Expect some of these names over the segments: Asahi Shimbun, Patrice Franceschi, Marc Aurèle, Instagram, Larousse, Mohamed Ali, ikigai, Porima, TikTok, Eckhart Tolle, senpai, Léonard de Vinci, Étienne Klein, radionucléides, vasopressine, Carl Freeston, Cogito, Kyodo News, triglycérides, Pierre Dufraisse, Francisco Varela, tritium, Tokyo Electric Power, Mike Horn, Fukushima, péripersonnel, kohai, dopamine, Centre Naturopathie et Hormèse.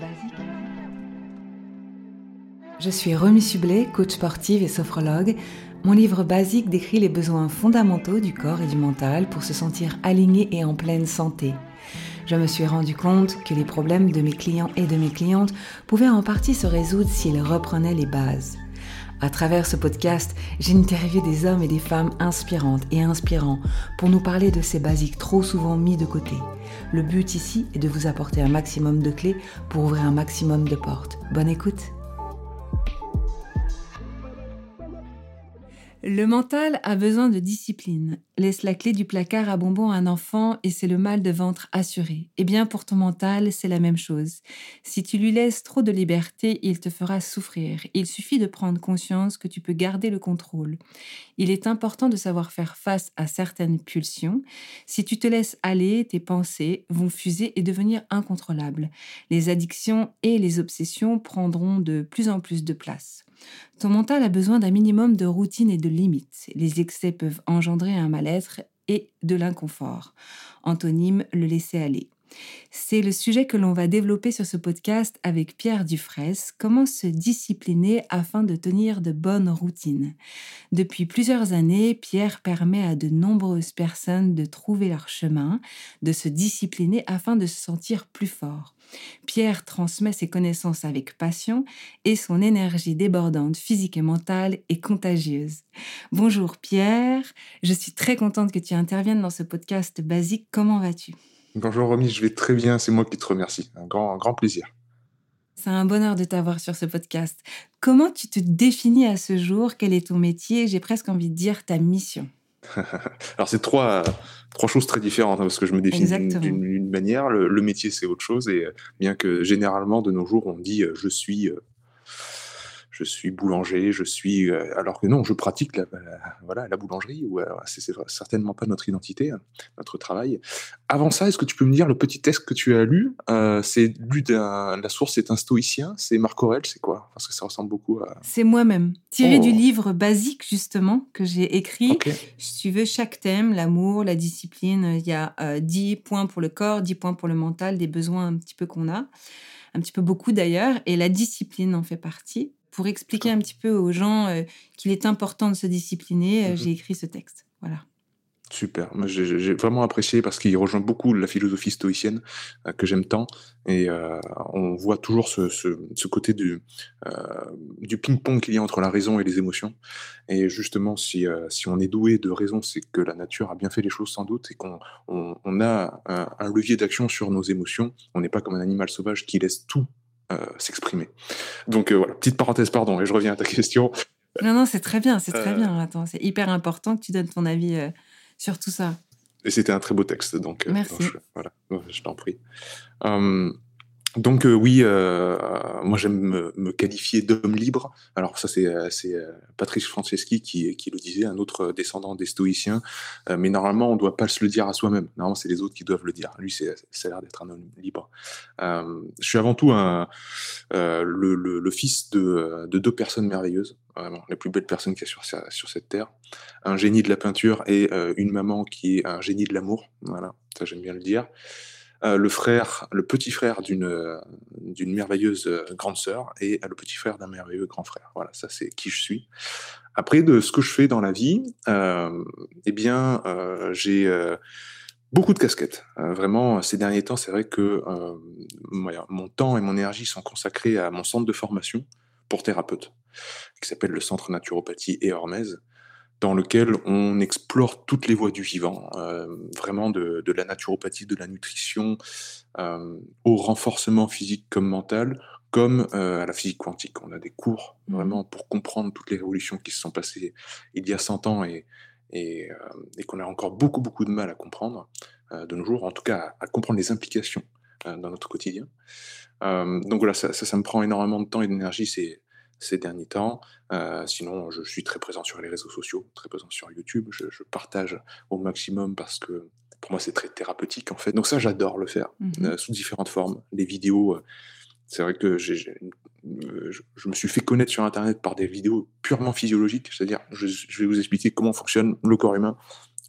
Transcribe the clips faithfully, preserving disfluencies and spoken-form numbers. basique. Je suis Romy Sublet, coach sportive et sophrologue. Mon livre Basique décrit les besoins fondamentaux du corps et du mental pour se sentir aligné et en pleine santé. Je me suis rendu compte que les problèmes de mes clients et de mes clientes pouvaient en partie se résoudre s'ils reprenaient les bases. À travers ce podcast, j'ai interviewé des hommes et des femmes inspirantes et inspirants pour nous parler de ces basiques trop souvent mis de côté. Le but ici est de vous apporter un maximum de clés pour ouvrir un maximum de portes. Bonne écoute! Le mental a besoin de discipline. Laisse la clé du placard à bonbons à un enfant et c'est le mal de ventre assuré. Eh bien, pour ton mental, c'est la même chose. Si tu lui laisses trop de liberté, il te fera souffrir. Il suffit de prendre conscience que tu peux garder le contrôle. Il est important de savoir faire face à certaines pulsions. Si tu te laisses aller, tes pensées vont fuser et devenir incontrôlables. Les addictions et les obsessions prendront de plus en plus de place. Ton mental a besoin d'un minimum de routine et de limites. Les excès peuvent engendrer un mal-être et de l'inconfort. Antonyme, le laisser aller. C'est le sujet que l'on va développer sur ce podcast avec Pierre Dufraisse, comment se discipliner afin de tenir de bonnes routines. Depuis plusieurs années, Pierre permet à de nombreuses personnes de trouver leur chemin, de se discipliner afin de se sentir plus fort. Pierre transmet ses connaissances avec passion et son énergie débordante, physique et mentale, est contagieuse. Bonjour Pierre, je suis très contente que tu interviennes dans ce podcast basique. Comment vas-tu ? Bonjour Romy, je vais très bien, c'est moi qui te remercie. Un grand, un grand plaisir. C'est un bonheur de t'avoir sur ce podcast. Comment tu te définis à ce jour ? Quel est ton métier ? J'ai presque envie de dire ta mission. Alors, c'est trois, trois choses très différentes, hein, parce que je me définis d'une, d'une, d'une manière. Le, le métier, c'est autre chose. Et bien que généralement, de nos jours, on dit euh, je, suis, euh, je suis boulanger, je suis. Euh, alors que non, je pratique la, la, voilà, la boulangerie. Ou, alors, c'est, c'est certainement pas notre identité, hein, notre travail. Avant ça, est-ce que tu peux me dire le petit texte que tu as lu ? euh, c'est lu d'un, La source, c'est un stoïcien. C'est Marc Aurèle, c'est quoi ? Parce que ça ressemble beaucoup à. C'est moi-même. Tiré oh. du livre basique, justement, que j'ai écrit. Okay. Je suivais chaque thème, l'amour, la discipline. Il y a euh, dix points pour le corps, dix points pour le mental, des besoins un petit peu qu'on a, un petit peu beaucoup d'ailleurs. Et la discipline en fait partie. Pour expliquer un petit peu aux gens euh, qu'il est important de se discipliner, euh, mm-hmm. j'ai écrit ce texte. Voilà. Super. Moi, j'ai, j'ai vraiment apprécié parce qu'il rejoint beaucoup la philosophie stoïcienne euh, que j'aime tant. Et euh, on voit toujours ce, ce, ce côté du, euh, du ping-pong qu'il y a entre la raison et les émotions. Et justement, si, euh, si on est doué de raison, c'est que la nature a bien fait les choses sans doute et qu'on on, on a un, un levier d'action sur nos émotions. On n'est pas comme un animal sauvage qui laisse tout euh, s'exprimer. Donc euh, voilà, petite parenthèse, pardon, et je reviens à ta question. Non, non, c'est très bien, c'est très euh... bien. Attends, c'est hyper important que tu donnes ton avis... Euh... sur tout ça. Et c'était un très beau texte, donc... Merci. Euh, je, voilà, je t'en prie. Euh, donc, euh, oui, euh, moi, j'aime me, me qualifier d'homme libre. Alors, ça, c'est, c'est Patrice Franceschi qui, qui le disait, un autre descendant des stoïciens. Euh, mais normalement, on ne doit pas se le dire à soi-même. Normalement, c'est les autres qui doivent le dire. Lui, c'est, ça a l'air d'être un homme libre. Euh, je suis avant tout un, euh, le, le, le fils de, de deux personnes merveilleuses. Vraiment, les plus belles personnes qu'il y a sur, sur cette terre. Un génie de la peinture et euh, une maman qui est un génie de l'amour. Voilà, ça j'aime bien le dire. Euh, le frère, le petit frère d'une, d'une merveilleuse grande sœur et euh, le petit frère d'un merveilleux grand frère. Voilà, ça c'est qui je suis. Après, de ce que je fais dans la vie, euh, eh bien, euh, j'ai... Euh, Beaucoup de casquettes. Euh, vraiment, ces derniers temps, c'est vrai que euh, mon temps et mon énergie sont consacrés à mon centre de formation pour thérapeutes, qui s'appelle le Centre Naturopathie et Hormèse, dans lequel on explore toutes les voies du vivant, euh, vraiment de, de la naturopathie, de la nutrition, euh, au renforcement physique comme mental, comme euh, à la physique quantique. On a des cours vraiment pour comprendre toutes les révolutions qui se sont passées il y a cent ans et Et, euh, et qu'on a encore beaucoup, beaucoup de mal à comprendre euh, de nos jours, en tout cas à, à comprendre les implications euh, dans notre quotidien. Euh, donc voilà, ça, ça, ça me prend énormément de temps et d'énergie ces, ces derniers temps. Euh, sinon, je suis très présent sur les réseaux sociaux, très présent sur YouTube. Je, je partage au maximum parce que pour moi, c'est très thérapeutique en fait. Donc ça, j'adore le faire mm-hmm. euh, sous différentes formes. Les vidéos, euh, c'est vrai que j'ai, j'ai, euh, je, je me suis fait connaître sur Internet par des vidéos purement physiologiques, c'est-à-dire je, je vais vous expliquer comment fonctionne le corps humain,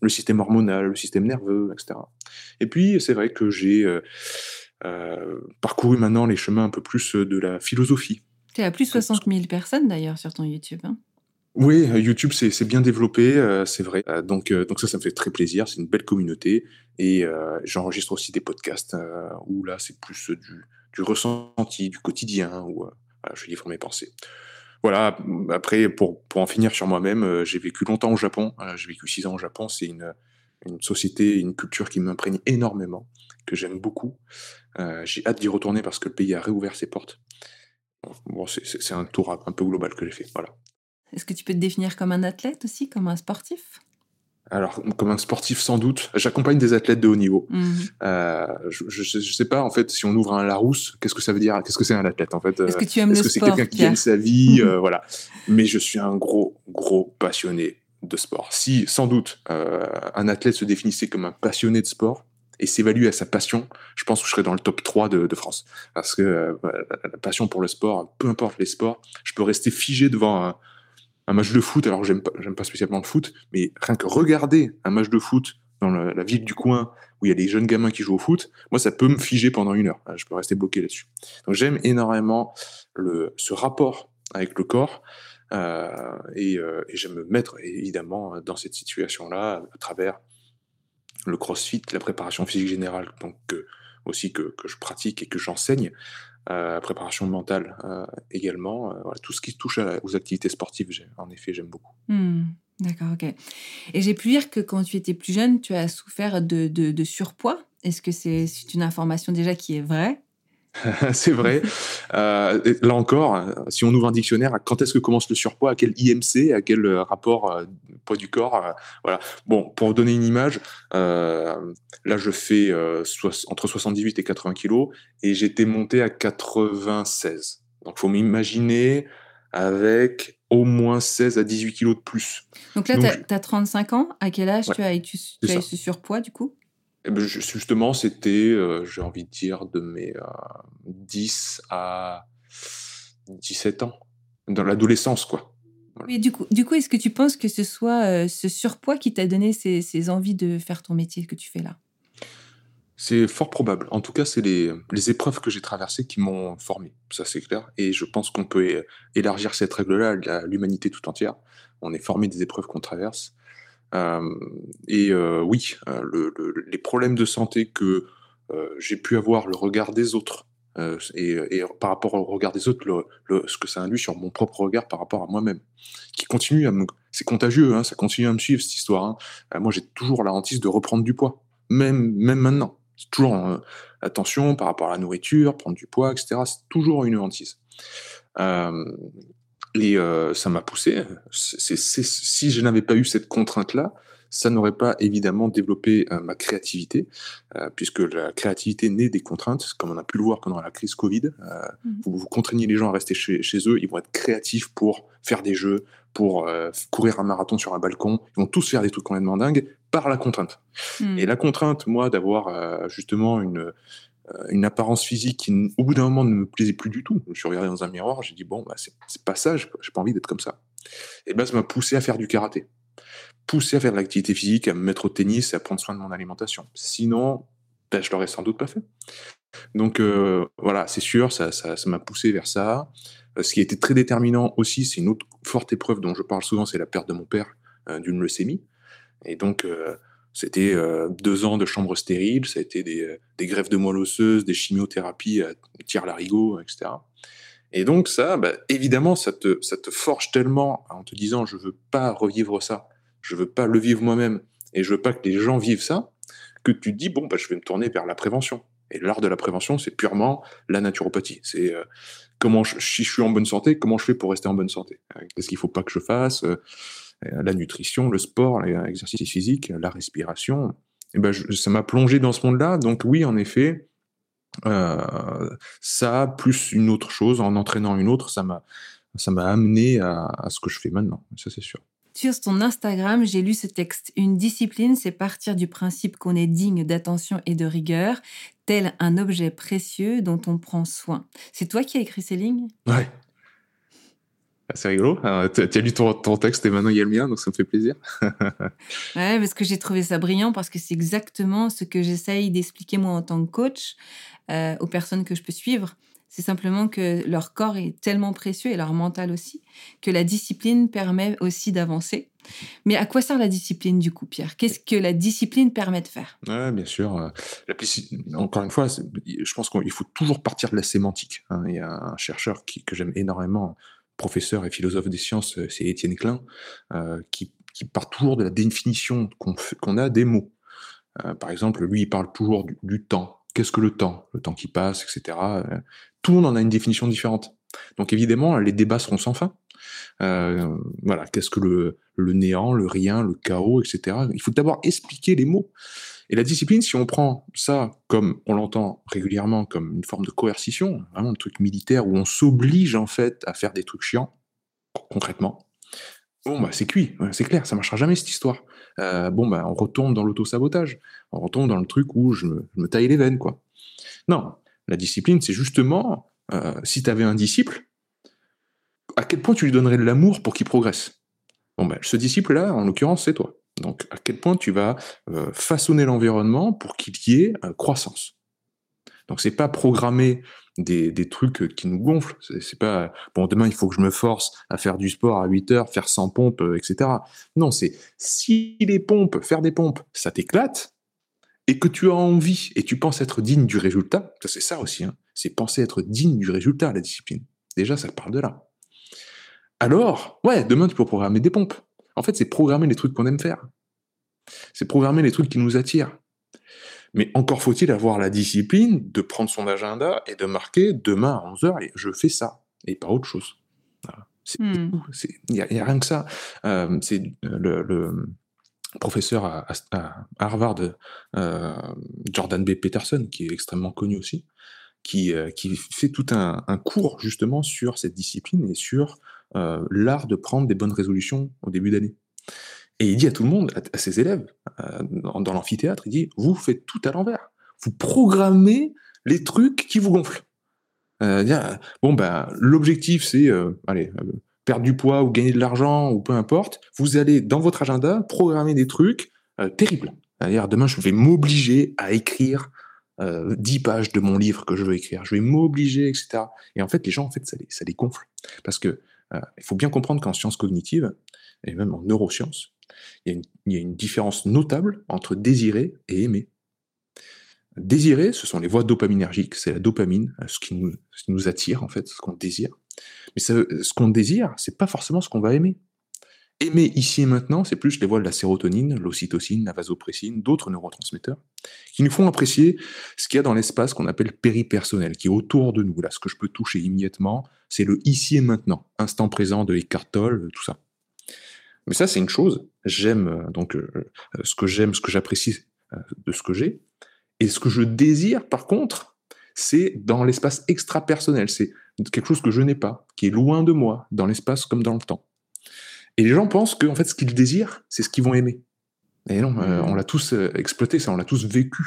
le système hormonal, le système nerveux, et cetera. Et puis, c'est vrai que j'ai euh, euh, parcouru maintenant les chemins un peu plus de la philosophie. Tu es à plus de soixante mille personnes d'ailleurs sur ton YouTube, hein. Oui, YouTube, c'est, c'est bien développé, euh, c'est vrai. Euh, donc, euh, donc ça, ça me fait très plaisir. C'est une belle communauté. Et euh, j'enregistre aussi des podcasts euh, où là, c'est plus du, du ressenti, du quotidien, où euh, je livre mes pensées. Voilà, après, pour, pour en finir sur moi-même, euh, j'ai vécu longtemps au Japon. Euh, j'ai vécu six ans au Japon. C'est une, une société, une culture qui m'imprègne énormément, que j'aime beaucoup. Euh, j'ai hâte d'y retourner parce que le pays a réouvert ses portes. Bon, c'est, c'est, c'est un tour un peu global que j'ai fait, voilà. Est-ce que tu peux te définir comme un athlète aussi, comme un sportif ? Alors, comme un sportif, sans doute. J'accompagne des athlètes de haut niveau. Mmh. Euh, je ne sais pas, en fait, si on ouvre un Larousse, qu'est-ce que ça veut dire ? Qu'est-ce que c'est un athlète, en fait ? Est-ce que tu aimes Est-ce le sport ? Est-ce que c'est quelqu'un qui aime sa vie ? euh, Voilà. Mais je suis un gros, gros passionné de sport. Si, sans doute, euh, un athlète se définissait comme un passionné de sport et s'évalue à sa passion, je pense que je serais dans le top trois de, de France. Parce que euh, la passion pour le sport, peu importe les sports, je peux rester figé devant un... un match de foot, alors j'aime pas, j'aime pas spécialement le foot, mais rien que regarder un match de foot dans la, la ville du coin où il y a des jeunes gamins qui jouent au foot, moi ça peut me figer pendant une heure, je peux rester bloqué là-dessus. Donc j'aime énormément le, ce rapport avec le corps, euh, et, euh, et j'aime me mettre évidemment dans cette situation-là à travers le crossfit, la préparation physique générale, donc que, aussi que, que je pratique et que j'enseigne. Euh, préparation mentale euh, également, euh, voilà, tout ce qui touche à la, aux activités sportives, j'ai, en effet, j'aime beaucoup. Mmh, d'accord, ok. Et j'ai pu lire que quand tu étais plus jeune, tu as souffert de, de, de surpoids. Est-ce que c'est, c'est une information déjà qui est vraie ? C'est vrai. Euh, là encore, si on ouvre un dictionnaire, quand est-ce que commence le surpoids ? À quel I M C ? À quel rapport euh, poids du corps ? euh, Voilà. Bon, pour vous donner une image, euh, là je fais euh, so- entre soixante-dix-huit et quatre-vingts kilos et j'étais monté à quatre-vingt-seize. Donc il faut m'imaginer avec au moins seize à dix-huit kilos de plus. Donc là, Donc, tu as trente-cinq ans. À quel âge ouais, tu as eu, tu, tu as eu ce surpoids du coup ? Eh bien, justement, c'était, euh, j'ai envie de dire, de mes euh, dix à dix-sept ans, dans l'adolescence, quoi. Voilà. Oui, du coup, du coup, est-ce que tu penses que ce soit euh, ce surpoids qui t'a donné ces, ces envies de faire ton métier que tu fais là ? C'est fort probable. En tout cas, c'est les, les épreuves que j'ai traversées qui m'ont formé, ça c'est clair. Et je pense qu'on peut élargir cette règle-là à l'humanité tout entière. On est formé des épreuves qu'on traverse. Euh, et euh, oui, euh, le, le, les problèmes de santé que euh, j'ai pu avoir, le regard des autres, euh, et, et par rapport au regard des autres, le, le, ce que ça induit sur mon propre regard par rapport à moi-même, qui continue à me... C'est contagieux, hein, ça continue à me suivre, cette histoire. Hein. Euh, moi, j'ai toujours la hantise de reprendre du poids, même, même maintenant. C'est toujours euh, attention par rapport à la nourriture, prendre du poids, et cetera. C'est toujours une hantise. Euh... Et euh, ça m'a poussé. C'est, c'est, si je n'avais pas eu cette contrainte-là, ça n'aurait pas évidemment développé euh, ma créativité, euh, puisque la créativité naît des contraintes, comme on a pu le voir pendant la crise Covid. Euh, mmh. Vous, vous contraignez les gens à rester chez, chez eux, ils vont être créatifs pour faire des jeux, pour euh, courir un marathon sur un balcon. Ils vont tous faire des trucs complètement dingues par la contrainte. Mmh. Et la contrainte, moi, d'avoir euh, justement une... une apparence physique qui, au bout d'un moment, ne me plaisait plus du tout. Je me suis regardé dans un miroir, j'ai dit, bon, bah, c'est, c'est pas ça, j'ai, j'ai pas envie d'être comme ça. Et bien, ça m'a poussé à faire du karaté, poussé à faire de l'activité physique, à me mettre au tennis, à prendre soin de mon alimentation. Sinon, ben, je l'aurais sans doute pas fait. Donc, euh, voilà, c'est sûr, ça, ça, ça m'a poussé vers ça. Ce qui a été très déterminant aussi, c'est une autre forte épreuve dont je parle souvent, c'est la perte de mon père, euh, d'une leucémie. Et donc... Euh, C'était euh, deux ans de chambre stérile, ça a été des, des greffes de moelle osseuse, des chimiothérapies à tirs-larigot, et cetera. Et donc ça, bah, évidemment, ça te, ça te forge tellement en te disant « je veux pas revivre ça, je veux pas le vivre moi-même et je veux pas que les gens vivent ça », que tu te dis « bon, bah, je vais me tourner vers la prévention ». Et l'art de la prévention, c'est purement la naturopathie. C'est euh, comment je, si je suis en bonne santé, comment je fais pour rester en bonne santé ? Qu'est-ce qu'il faut pas que je fasse ? La nutrition, le sport, l'exercice physique, la respiration, et ben je, ça m'a plongé dans ce monde-là. Donc oui, en effet, euh, ça, plus une autre chose, en entraînant une autre, ça m'a, ça m'a amené à, à ce que je fais maintenant, ça c'est sûr. Sur ton Instagram, j'ai lu ce texte. « Une discipline, c'est partir du principe qu'on est digne d'attention et de rigueur, tel un objet précieux dont on prend soin. » C'est toi qui as écrit ces lignes ? Ouais. C'est rigolo. Alors, tu as lu ton, ton texte et maintenant il y a le mien, donc ça me fait plaisir. Ouais, parce que j'ai trouvé ça brillant, parce que c'est exactement ce que j'essaye d'expliquer moi en tant que coach. euh, aux personnes que je peux suivre. C'est simplement que leur corps est tellement précieux, et leur mental aussi, que la discipline permet aussi d'avancer. Mais à quoi sert la discipline, du coup, Pierre ? Qu'est-ce que la discipline permet de faire ? Ouais, bien sûr. Encore une fois, je pense qu'il faut toujours partir de la sémantique. Il y a un chercheur qui, que j'aime énormément, professeur et philosophe des sciences, c'est Étienne Klein, euh, qui, qui part toujours de la définition qu'on, fait, qu'on a des mots. Euh, par exemple, lui, il parle toujours du, du temps. Qu'est-ce que le temps ? Le temps qui passe, et cetera. Tout le monde en a une définition différente. Donc évidemment, les débats seront sans fin. Euh, voilà, qu'est-ce que le, le néant, le rien, le chaos, et cetera. Il faut d'abord expliquer les mots. Et la discipline, si on prend ça comme on l'entend régulièrement, comme une forme de coercition, vraiment le truc militaire où on s'oblige en fait à faire des trucs chiants, concrètement, bon bah c'est cuit, c'est clair, ça marchera jamais cette histoire. Euh, bon bah on retombe dans l'auto-sabotage, on retombe dans le truc où je me, je me taille les veines, quoi. Non, la discipline, c'est justement, euh, si t'avais un disciple, à quel point tu lui donnerais de l'amour pour qu'il progresse ? Bon bah ce disciple-là, en l'occurrence, c'est toi. Donc à quel point tu vas euh, façonner l'environnement pour qu'il y ait euh, croissance. Donc c'est pas programmer des, des trucs qui nous gonflent, c'est, c'est pas bon demain il faut que je me force à faire du sport à huit heures, faire cent pompes, et cetera. Non, c'est si les pompes, faire des pompes, ça t'éclate et que tu as envie et tu penses être digne du résultat, ça c'est ça aussi, hein, c'est penser être digne du résultat, la discipline. Déjà ça parle de là. Alors, ouais, demain tu peux programmer des pompes. En fait c'est programmer les trucs qu'on aime faire, c'est programmer les trucs qui nous attirent. Mais encore faut-il avoir la discipline de prendre son agenda et de marquer demain à onze heures, je fais ça, et pas autre chose. Il n'y hmm. a, a rien que ça. Euh, c'est le, le professeur à, à Harvard, euh, Jordan B. Peterson, qui est extrêmement connu aussi, qui, euh, qui fait tout un, un cours justement sur cette discipline et sur euh, l'art de prendre des bonnes résolutions au début d'année. Et il dit à tout le monde, à ses élèves, euh, dans, dans l'amphithéâtre, il dit « Vous faites tout à l'envers. Vous programmez les trucs qui vous gonflent. Euh, dire, bon, ben, l'objectif, c'est euh, allez, euh, perdre du poids ou gagner de l'argent ou peu importe. Vous allez, dans votre agenda, programmer des trucs euh, terribles. C'est-à-dire, demain, je vais m'obliger à écrire euh, dix pages de mon livre que je veux écrire. Je vais m'obliger, et cetera. » Et en fait, les gens, en fait, ça les, ça les gonfle. Parce que euh, il faut bien comprendre qu'en sciences cognitives, et même en neurosciences, Il y, a une, il y a une différence notable entre désirer et aimer. Désirer, ce sont les voies dopaminergiques, c'est la dopamine, ce qui nous, ce qui nous attire en fait, ce qu'on désire. Mais ça, ce qu'on désire, c'est pas forcément ce qu'on va aimer. Aimer ici et maintenant, c'est plus les voies de la sérotonine, l'ocytocine, la vasopressine, d'autres neurotransmetteurs, qui nous font apprécier ce qu'il y a dans l'espace qu'on appelle péripersonnel, qui est autour de nous. Là, ce que je peux toucher immédiatement, c'est le ici et maintenant, instant présent de Eckhart Tolle, tout ça. Mais ça, c'est une chose. J'aime donc euh, ce que j'aime, ce que j'apprécie euh, de ce que j'ai. Et ce que je désire, par contre, c'est dans l'espace extra-personnel. C'est quelque chose que je n'ai pas, qui est loin de moi, dans l'espace comme dans le temps. Et les gens pensent que, en fait, ce qu'ils désirent, c'est ce qu'ils vont aimer. Et non, euh, on l'a tous euh, exploité, ça, on l'a tous vécu.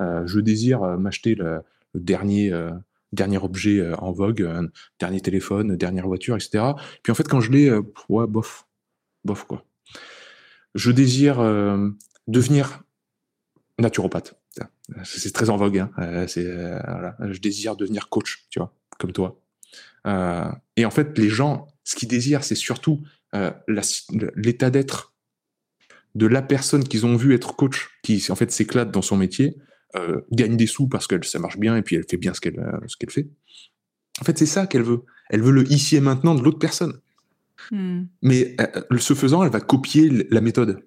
Euh, je désire euh, m'acheter le, le dernier... Euh, dernier objet euh, en vogue, euh, dernier téléphone, dernière voiture, et cetera. Puis en fait, quand je l'ai, euh, ouais, bof. Bof, quoi. Je désire euh, devenir naturopathe. C'est très en vogue. Hein. Euh, c'est, euh, voilà. Je désire devenir coach, tu vois, comme toi. Euh, et en fait, les gens, ce qu'ils désirent, c'est surtout euh, la, l'état d'être de la personne qu'ils ont vue être coach, qui en fait s'éclate dans son métier, euh, gagne des sous parce que ça marche bien et puis elle fait bien ce qu'elle, euh, ce qu'elle fait. En fait, c'est ça qu'elle veut. Elle veut le ici et maintenant de l'autre personne. Hmm. Mais euh, ce faisant, elle va copier la méthode.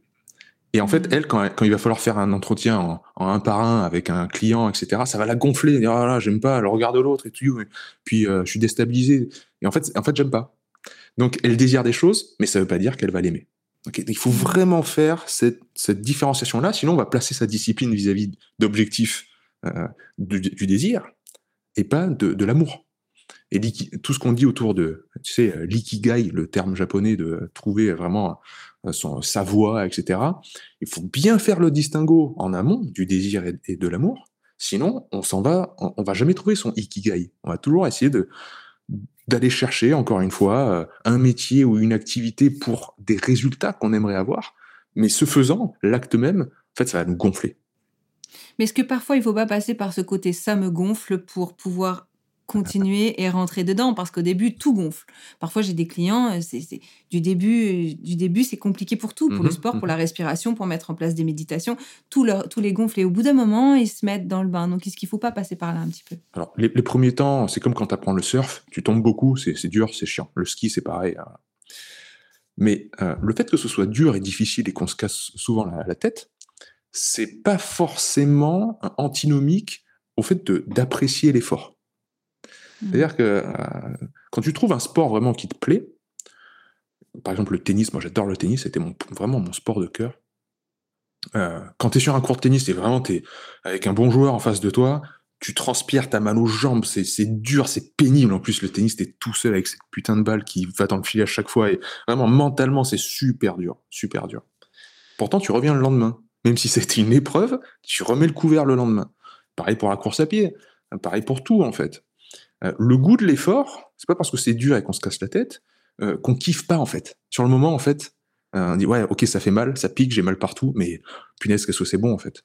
Et en fait, hmm. elle, quand, quand il va falloir faire un entretien en, en un par un avec un client, et cetera, ça va la gonfler. Dire, oh là, j'aime pas, elle regarde l'autre et tout. Puis euh, je suis déstabilisé. Et en fait, en fait, j'aime pas. Donc, elle désire des choses, mais ça veut pas dire qu'elle va l'aimer. Donc, il faut vraiment faire cette, cette différenciation-là. Sinon, on va placer sa discipline vis-à-vis d'objectifs euh, du, du désir et pas de, de l'amour. Et tout ce qu'on dit autour de, tu sais, l'ikigai, le terme japonais de trouver vraiment son, sa voie, et cetera. Il faut bien faire le distinguo en amont du désir et, et de l'amour. Sinon, on s'en va, on, on va jamais trouver son ikigai. On va toujours essayer de, d'aller chercher, encore une fois, un métier ou une activité pour des résultats qu'on aimerait avoir. Mais ce faisant, l'acte même, en fait, ça va nous gonfler. Mais est-ce que parfois, il ne faut pas passer par ce côté « ça me gonfle » pour pouvoir continuer et rentrer dedans? Parce qu'au début, tout gonfle. Parfois, j'ai des clients, c'est, c'est, du, début, du début, c'est compliqué pour tout, pour mmh, le sport, mmh. pour la respiration, pour mettre en place des méditations. Tout leur, tous les gonflent et au bout d'un moment, ils se mettent dans le bain. Donc, est-ce qu'il ne faut pas passer par là un petit peu? Alors, les, les premiers temps, c'est comme quand tu apprends le surf, tu tombes beaucoup, c'est, c'est dur, c'est chiant. Le ski, c'est pareil. Hein. Mais euh, le fait que ce soit dur et difficile et qu'on se casse souvent la, la tête, c'est pas forcément antinomique au fait de, d'apprécier l'effort. Mmh. C'est-à-dire que euh, quand tu trouves un sport vraiment qui te plaît, par exemple le tennis, moi j'adore le tennis, c'était mon, vraiment mon sport de cœur. Euh, quand t'es sur un court de tennis, t'es vraiment t'es avec un bon joueur en face de toi, tu transpires, t'as mal aux jambes, c'est, c'est dur, c'est pénible. En plus, le tennis, t'es tout seul avec cette putain de balle qui va dans le filet à chaque fois. Et vraiment, mentalement, c'est super dur, super dur. Pourtant, tu reviens le lendemain. Même si c'était une épreuve, tu remets le couvert le lendemain. Pareil pour la course à pied, pareil pour tout, en fait. Euh, le goût de l'effort, c'est pas parce que c'est dur et qu'on se casse la tête, euh, qu'on kiffe pas, en fait. Sur le moment, en fait, euh, on dit « Ouais, ok, ça fait mal, ça pique, j'ai mal partout, mais punaise, qu'est-ce que c'est bon, en fait ?»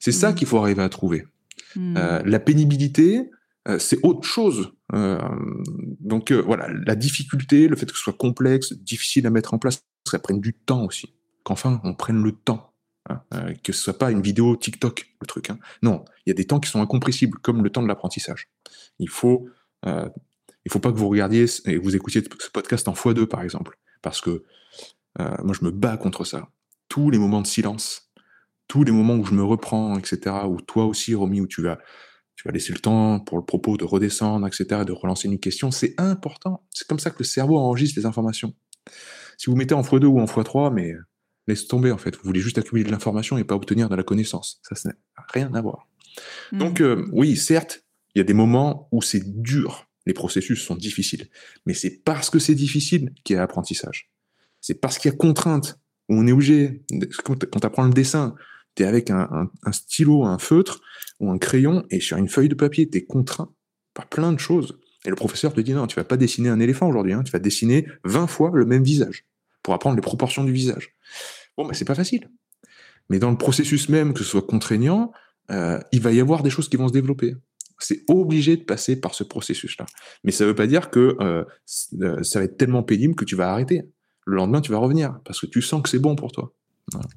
C'est mmh. ça qu'il faut arriver à trouver. Mmh. Euh, la pénibilité, euh, c'est autre chose. Euh, donc, euh, voilà, la difficulté, le fait que ce soit complexe, difficile à mettre en place, que ça prenne du temps aussi. Qu'enfin, on prenne le temps. Hein, euh, que ce soit pas une vidéo TikTok, le truc. Hein. Non, il y a des temps qui sont incompressibles, comme le temps de l'apprentissage. Il faut, euh, il faut pas que vous regardiez et vous écoutiez ce podcast en fois deux, par exemple, parce que euh, moi, je me bats contre ça. Tous les moments de silence, tous les moments où je me reprends, et cetera, ou toi aussi, Romy, où tu vas, tu vas laisser le temps pour le propos de redescendre, et cetera, et de relancer une question, c'est important. C'est comme ça que le cerveau enregistre les informations. Si vous mettez en fois deux ou en fois trois, mais... laisse tomber, en fait. Vous voulez juste accumuler de l'information et pas obtenir de la connaissance. Ça, ça n'a rien à voir. Mmh. Donc, euh, oui, certes, il y a des moments où c'est dur. Les processus sont difficiles. Mais c'est parce que c'est difficile qu'il y a apprentissage. C'est parce qu'il y a contrainte. Où on est obligé. Quand tu apprends le dessin, tu es avec un, un, un stylo, un feutre ou un crayon et sur une feuille de papier, tu es contraint par plein de choses. Et le professeur te dit non, tu ne vas pas dessiner un éléphant aujourd'hui. Hein, tu vas dessiner vingt fois le même visage. Pour apprendre les proportions du visage. Bon, ben, c'est pas facile. Mais dans le processus même, que ce soit contraignant, euh, il va y avoir des choses qui vont se développer. C'est obligé de passer par ce processus-là. Mais ça veut pas dire que euh, ça va être tellement pénible que tu vas arrêter. Le lendemain, tu vas revenir, parce que tu sens que c'est bon pour toi. Voilà.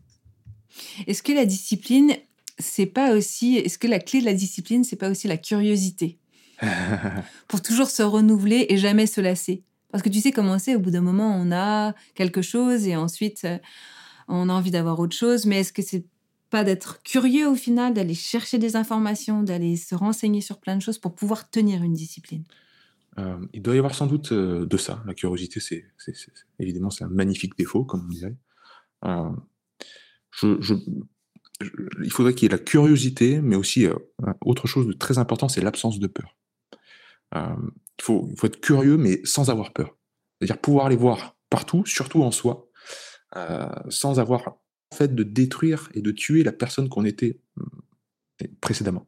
Est-ce que la discipline, c'est pas aussi... Est-ce que la clé de la discipline, c'est pas aussi la curiosité? Pour toujours se renouveler et jamais se lasser. Parce que tu sais comment c'est, au bout d'un moment, on a quelque chose et ensuite, on a envie d'avoir autre chose. Mais est-ce que c'est pas d'être curieux au final, d'aller chercher des informations, d'aller se renseigner sur plein de choses pour pouvoir tenir une discipline ? euh, Il doit y avoir sans doute euh, de ça. La curiosité, c'est, c'est, c'est, c'est évidemment, c'est un magnifique défaut, comme on disait. Euh, je, je, je, il faudrait qu'il y ait la curiosité, mais aussi euh, autre chose de très important, c'est l'absence de peur. Euh, Il faut, il faut être curieux, mais sans avoir peur. C'est-à-dire pouvoir les voir partout, surtout en soi, euh, sans avoir en fait de détruire et de tuer la personne qu'on était euh, précédemment,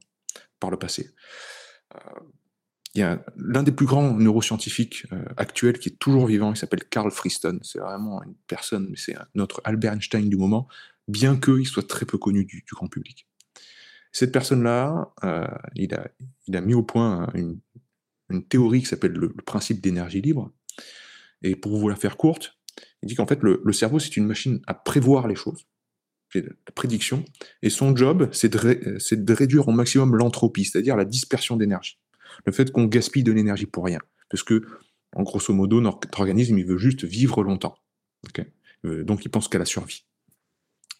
par le passé. Euh, il y a l'un des plus grands neuroscientifiques euh, actuels qui est toujours vivant, il s'appelle Carl Freeston. C'est vraiment une personne, mais c'est notre Albert Einstein du moment, bien qu'il soit très peu connu du, du grand public. Cette personne-là, euh, il a, il a mis au point une une théorie qui s'appelle le, le principe d'énergie libre. Et pour vous la faire courte, il dit qu'en fait, le, le cerveau, c'est une machine à prévoir les choses, c'est la prédiction, et son job, c'est de, ré, c'est de réduire au maximum l'entropie, c'est-à-dire la dispersion d'énergie. Le fait qu'on gaspille de l'énergie pour rien. Parce que, en grosso modo, notre organisme, il veut juste vivre longtemps. Okay ? Donc, il pense qu'à la survie.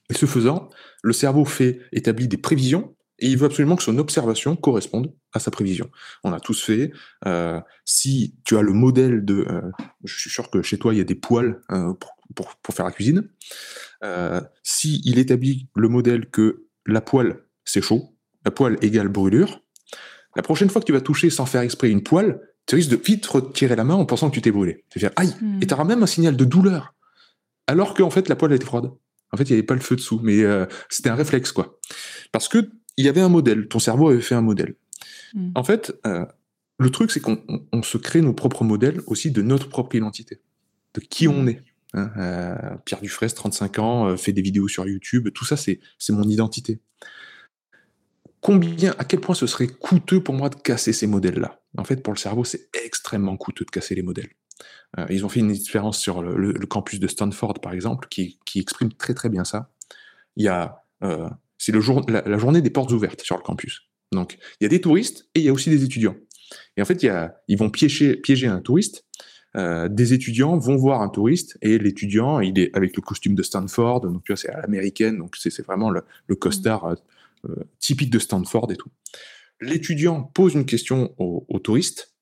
Et ce faisant, le cerveau fait, établit des prévisions, et il veut absolument que son observation corresponde à sa prévision. On a tous fait. Euh, si tu as le modèle de... Euh, je suis sûr que chez toi, il y a des poêles euh, pour, pour, pour faire la cuisine. Euh, si il établit le modèle que la poêle, c'est chaud, la poêle égale brûlure, la prochaine fois que tu vas toucher sans faire exprès une poêle, tu risques de vite retirer la main en pensant que tu t'es brûlé. C'est-à-dire, aïe, mmh. et tu auras même un signal de douleur, alors qu'en fait, la poêle était froide. En fait, il n'y avait pas le feu dessous, mais euh, c'était un réflexe, quoi. Parce que il y avait un modèle, ton cerveau avait fait un modèle. Mmh. En fait, euh, le truc, c'est qu'on on, on se crée nos propres modèles aussi de notre propre identité, de qui mmh. on est. Hein, euh, Pierre Dufraisse, trente-cinq ans, euh, fait des vidéos sur YouTube, tout ça, c'est, c'est mon identité. combien, à quel point ce serait coûteux pour moi de casser ces modèles-là. En fait, pour le cerveau, c'est extrêmement coûteux de casser les modèles. Euh, ils ont fait une expérience sur le, le, le campus de Stanford, par exemple, qui, qui exprime très très bien ça. Il y a, euh, c'est le jour, la, la journée des portes ouvertes sur le campus. Donc, il y a des touristes et il y a aussi des étudiants. Et en fait, il y a, ils vont piéger, piéger un touriste. Euh, des étudiants vont voir un touriste et l'étudiant, il est avec le costume de Stanford, donc tu vois, c'est à l'américaine, donc c'est, c'est vraiment le, le costard euh, euh, typique de Stanford et tout. L'étudiant pose une question au, au touriste.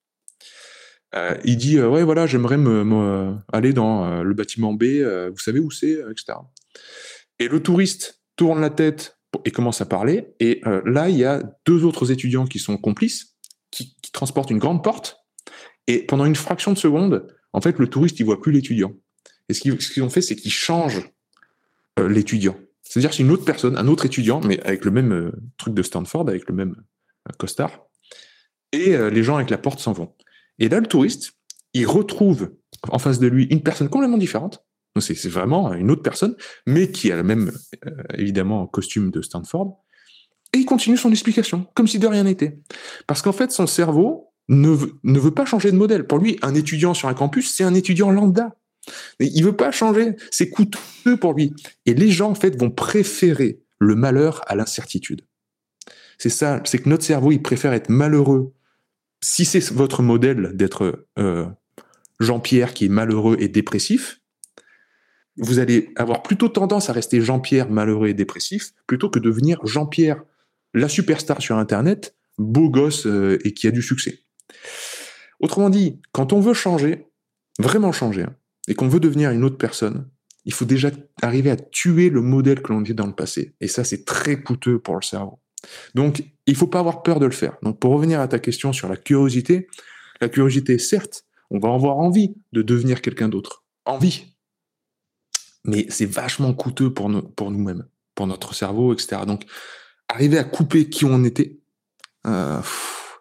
Euh, il dit euh, « Ouais, voilà, j'aimerais me, me, aller dans euh, le bâtiment B, euh, vous savez où c'est euh, ?» et cetera. Et le touriste tourne la tête et commence à parler. Et euh, là, il y a deux autres étudiants qui sont complices, qui, qui transportent une grande porte. Et pendant une fraction de seconde, en fait, le touriste, il voit plus l'étudiant. Et ce qu'ils, ce qu'ils ont fait, c'est qu'ils changent euh, l'étudiant. C'est-à-dire c'est une autre personne, un autre étudiant, mais avec le même euh, truc de Stanford, avec le même euh, costard. Et euh, les gens avec la porte s'en vont. Et là, le touriste, il retrouve en face de lui une personne complètement différente. Donc c'est, c'est vraiment une autre personne, mais qui a le même, euh, évidemment, costume de Stanford. Et il continue son explication, comme si de rien n'était. Parce qu'en fait, son cerveau ne veut, ne veut pas changer de modèle. Pour lui, un étudiant sur un campus, c'est un étudiant lambda. Il veut pas changer. C'est coûteux pour lui. Et les gens, en fait, vont préférer le malheur à l'incertitude. C'est ça. C'est que notre cerveau, il préfère être malheureux. Si c'est votre modèle d'être euh, Jean-Pierre qui est malheureux et dépressif, vous allez avoir plutôt tendance à rester Jean-Pierre malheureux et dépressif plutôt que devenir Jean-Pierre, la superstar sur Internet, beau gosse euh, et qui a du succès. Autrement dit, quand on veut changer, vraiment changer, hein, et qu'on veut devenir une autre personne, il faut déjà arriver à tuer le modèle que l'on était dans le passé. Et ça, c'est très coûteux pour le cerveau. Donc, il ne faut pas avoir peur de le faire. Donc, pour revenir à ta question sur la curiosité, la curiosité, certes, on va avoir envie de devenir quelqu'un d'autre. Envie. Mais c'est vachement coûteux pour, nous, pour nous-mêmes, pour notre cerveau, et cetera. Donc, arriver à couper qui on était, euh, pff,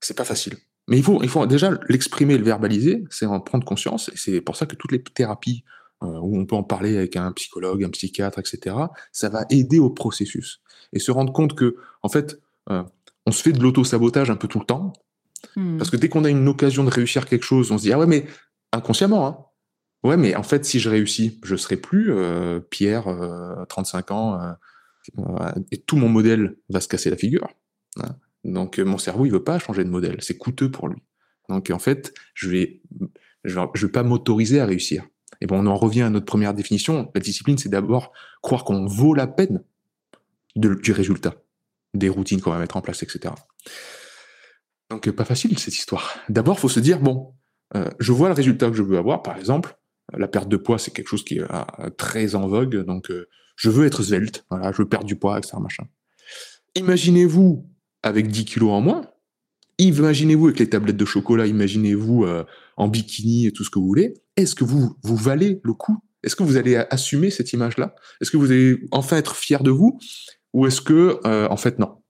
c'est pas facile. Mais il faut, il faut déjà l'exprimer, le verbaliser, c'est en prendre conscience. Et c'est pour ça que toutes les thérapies euh, où on peut en parler avec un psychologue, un psychiatre, et cetera, ça va aider au processus. Et se rendre compte que, en fait, euh, on se fait de l'auto-sabotage un peu tout le temps. Mmh. Parce que dès qu'on a une occasion de réussir quelque chose, on se dit « Ah ouais, mais inconsciemment, hein, ouais, mais en fait, si je réussis, je ne serai plus euh, Pierre, euh, trente-cinq ans, euh, euh, et tout mon modèle va se casser la figure. Hein. » Donc, euh, mon cerveau, il ne veut pas changer de modèle. C'est coûteux pour lui. Donc, en fait, je ne vais, je vais, je vais pas m'autoriser à réussir. Et bon, on en revient à notre première définition. La discipline, c'est d'abord croire qu'on vaut la peine de, du résultat, des routines qu'on va mettre en place, et cetera. Donc, pas facile, cette histoire. D'abord, il faut se dire, bon, euh, je vois le résultat que je veux avoir. Par exemple, la perte de poids, c'est quelque chose qui est euh, très en vogue. Donc, euh, je veux être svelte. Voilà, je veux perdre du poids, et cetera. Machin. Imaginez-vous avec dix kilos en moins, imaginez-vous avec les tablettes de chocolat, imaginez-vous euh, en bikini et tout ce que vous voulez, est-ce que vous, vous valez le coup? Est-ce que vous allez assumer cette image-là? Est-ce que vous allez enfin être fier de vous? Ou est-ce que, euh, en fait, non.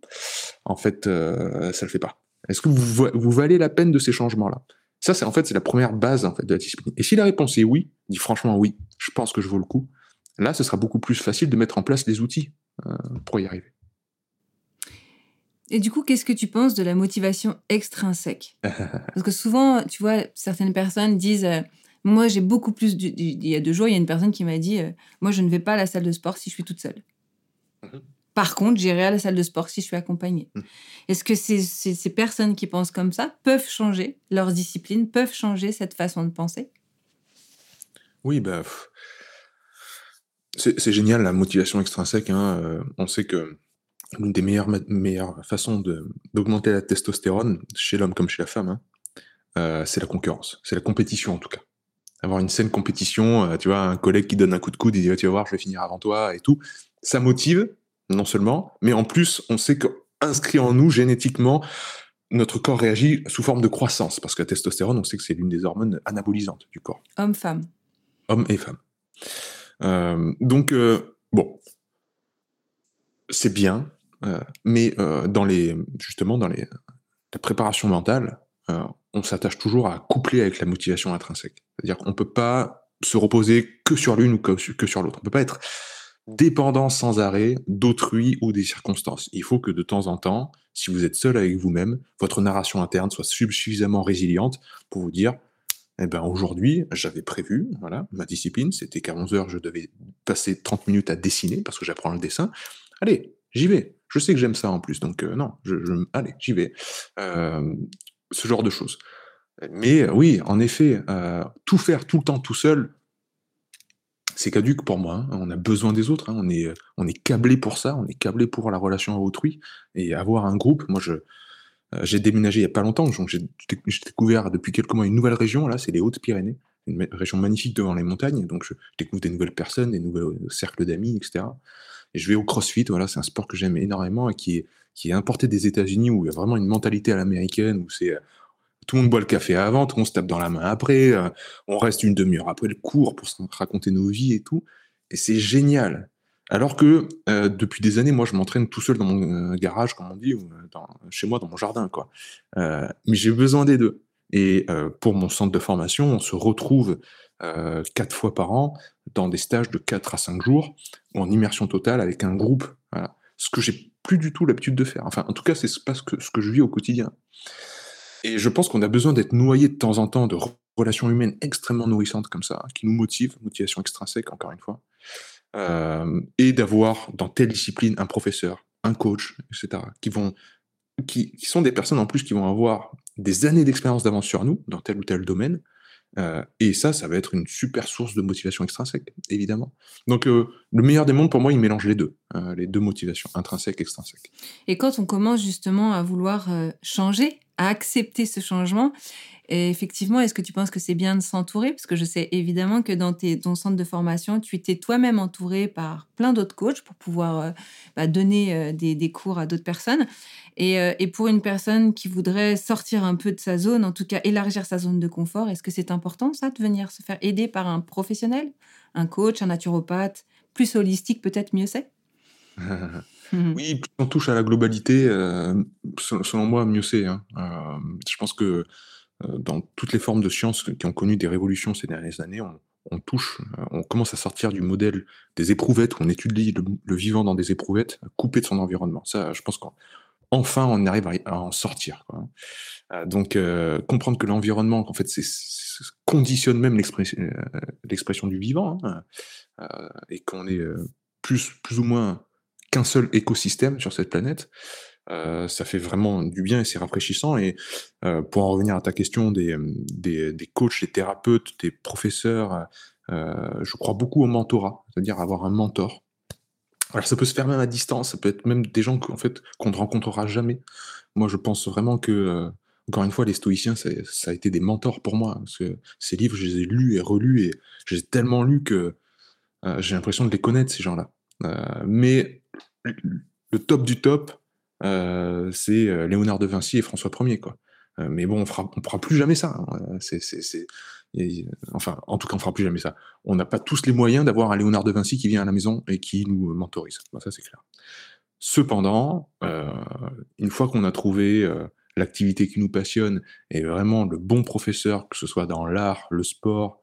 En fait, euh, ça ne le fait pas. Est-ce que vous, vous valez la peine de ces changements-là? Ça, c'est, en fait, c'est la première base en fait, de la discipline. Et si la réponse est oui, dit franchement oui, je pense que je vaux le coup, là, ce sera beaucoup plus facile de mettre en place les outils euh, pour y arriver. Et du coup, qu'est-ce que tu penses de la motivation extrinsèque? Parce que souvent, tu vois, certaines personnes disent euh, « Moi, j'ai beaucoup plus... Du, du, » Il y a deux jours, il y a une personne qui m'a dit euh, « Moi, je ne vais pas à la salle de sport si je suis toute seule. Mm-hmm. Par contre, j'irai à la salle de sport si je suis accompagnée. Mm-hmm. » Est-ce que ces, ces, ces personnes qui pensent comme ça peuvent changer leur discipline, peuvent changer cette façon de penser? Oui, bah, pff. C'est, c'est génial, la motivation extrinsèque. Hein. Euh, on sait que l'une des meilleures, meilleures façons de, d'augmenter la testostérone, chez l'homme comme chez la femme, hein, euh, c'est la concurrence, c'est la compétition en tout cas. Avoir une saine compétition, euh, tu vois, un collègue qui donne un coup de coude, il dit « tu vas voir, je vais finir avant toi » et tout, ça motive, non seulement, mais en plus, on sait qu'inscrit en nous, génétiquement, notre corps réagit sous forme de croissance, parce que la testostérone, on sait que c'est l'une des hormones anabolisantes du corps. Homme-femme. Homme et femme. Euh, donc, euh, bon, c'est bien. Euh, mais euh, dans les, justement, dans les, la préparation mentale, euh, on s'attache toujours à coupler avec la motivation intrinsèque. C'est-à-dire qu'on ne peut pas se reposer que sur l'une ou que, que sur l'autre. On ne peut pas être dépendant sans arrêt d'autrui ou des circonstances. Il faut que de temps en temps, si vous êtes seul avec vous-même, votre narration interne soit suffisamment résiliente pour vous dire « Eh ben aujourd'hui, j'avais prévu, voilà, ma discipline, c'était qu'à onze heures, je devais passer trente minutes à dessiner parce que j'apprends le dessin. Allez, j'y vais. Je sais que j'aime ça en plus, donc euh, non, je, je, allez, j'y vais. Euh, » Ce genre de choses. Mais oui, en effet, euh, tout faire tout le temps tout seul, c'est caduque pour moi, hein. On a besoin des autres, hein. on est, on est câblé pour ça, on est câblé pour la relation à autrui, et avoir un groupe, moi je, euh, j'ai déménagé il n'y a pas longtemps, donc j'ai, j'ai découvert depuis quelques mois une nouvelle région, là c'est les Hautes-Pyrénées, une région magnifique devant les montagnes, donc je découvre des nouvelles personnes, des nouveaux cercles d'amis, et cetera. Et je vais au CrossFit, voilà, c'est un sport que j'aime énormément, et qui est, qui est importé des États-Unis où il y a vraiment une mentalité à l'américaine, où c'est... Tout le monde boit le café avant, tout le monde se tape dans la main après, euh, on reste une demi-heure après le cours pour se raconter nos vies et tout. Et c'est génial. Alors que euh, depuis des années, moi, je m'entraîne tout seul dans mon euh, garage, comme on dit, ou dans, chez moi, dans mon jardin, quoi. Euh, mais j'ai besoin des deux. Et euh, pour mon centre de formation, on se retrouve euh, quatre fois par an dans des stages de quatre à cinq jours en immersion totale avec un groupe. Voilà. Ce que j'ai plus du tout l'habitude de faire. Enfin, en tout cas, c'est pas ce que, ce que je vis au quotidien. Et je pense qu'on a besoin d'être noyé de temps en temps de relations humaines extrêmement nourrissantes comme ça, hein, qui nous motivent, motivation extrinsèque encore une fois, euh, et d'avoir dans telle discipline un professeur, un coach, et cetera, qui, vont, qui, qui sont des personnes en plus qui vont avoir des années d'expérience d'avance sur nous, dans tel ou tel domaine, euh, et ça, ça va être une super source de motivation extrinsèque, évidemment. Donc euh, le meilleur des mondes, pour moi, il mélange les deux, euh, les deux motivations, intrinsèque et extrinsèque. Et quand on commence justement à vouloir euh, changer, à accepter ce changement. Et effectivement, est-ce que tu penses que c'est bien de s'entourer? Parce que je sais évidemment que dans tes, ton centre de formation, tu étais toi-même entouré par plein d'autres coachs pour pouvoir euh, bah, donner euh, des, des cours à d'autres personnes. Et, euh, et pour une personne qui voudrait sortir un peu de sa zone, en tout cas élargir sa zone de confort, est-ce que c'est important ça, de venir se faire aider par un professionnel, un coach, un naturopathe, plus holistique peut-être, mieux c'est? Mmh. Oui, plus on touche à la globalité, euh, selon moi, mieux c'est, hein. Euh, je pense que euh, dans toutes les formes de sciences qui ont connu des révolutions ces dernières années, on, on touche, euh, on commence à sortir du modèle des éprouvettes, où on étudie le, le vivant dans des éprouvettes, coupé de son environnement. Ça, je pense qu'enfin, on arrive à, à en sortir, quoi. Euh, donc, euh, comprendre que l'environnement, en fait, c'est, c'est, conditionne même l'expression, euh, l'expression du vivant, hein, euh, et qu'on est euh, plus, plus ou moins... qu'un seul écosystème sur cette planète, euh, ça fait vraiment du bien et c'est rafraîchissant. Et euh, pour en revenir à ta question des, des, des coachs, des thérapeutes, des professeurs, euh, je crois beaucoup au mentorat, c'est-à-dire avoir un mentor. Alors ça peut se faire même à distance, ça peut être même des gens qu'en fait, qu'on ne rencontrera jamais. Moi je pense vraiment que, euh, encore une fois, les stoïciens, ça, ça a été des mentors pour moi, parce que ces livres, je les ai lus et relus, et je les ai tellement lus que euh, j'ai l'impression de les connaître, ces gens-là. Euh, mais le top du top, euh, c'est euh, Léonard de Vinci et François Ier, quoi. Euh, mais bon, on fera, on fera plus jamais ça. Hein. C'est, c'est, c'est... Et, enfin, en tout cas, on fera plus jamais ça. On n'a pas tous les moyens d'avoir un Léonard de Vinci qui vient à la maison et qui nous mentorise. Ben, ça, c'est clair. Cependant, euh, une fois qu'on a trouvé euh, l'activité qui nous passionne et vraiment le bon professeur, que ce soit dans l'art, le sport,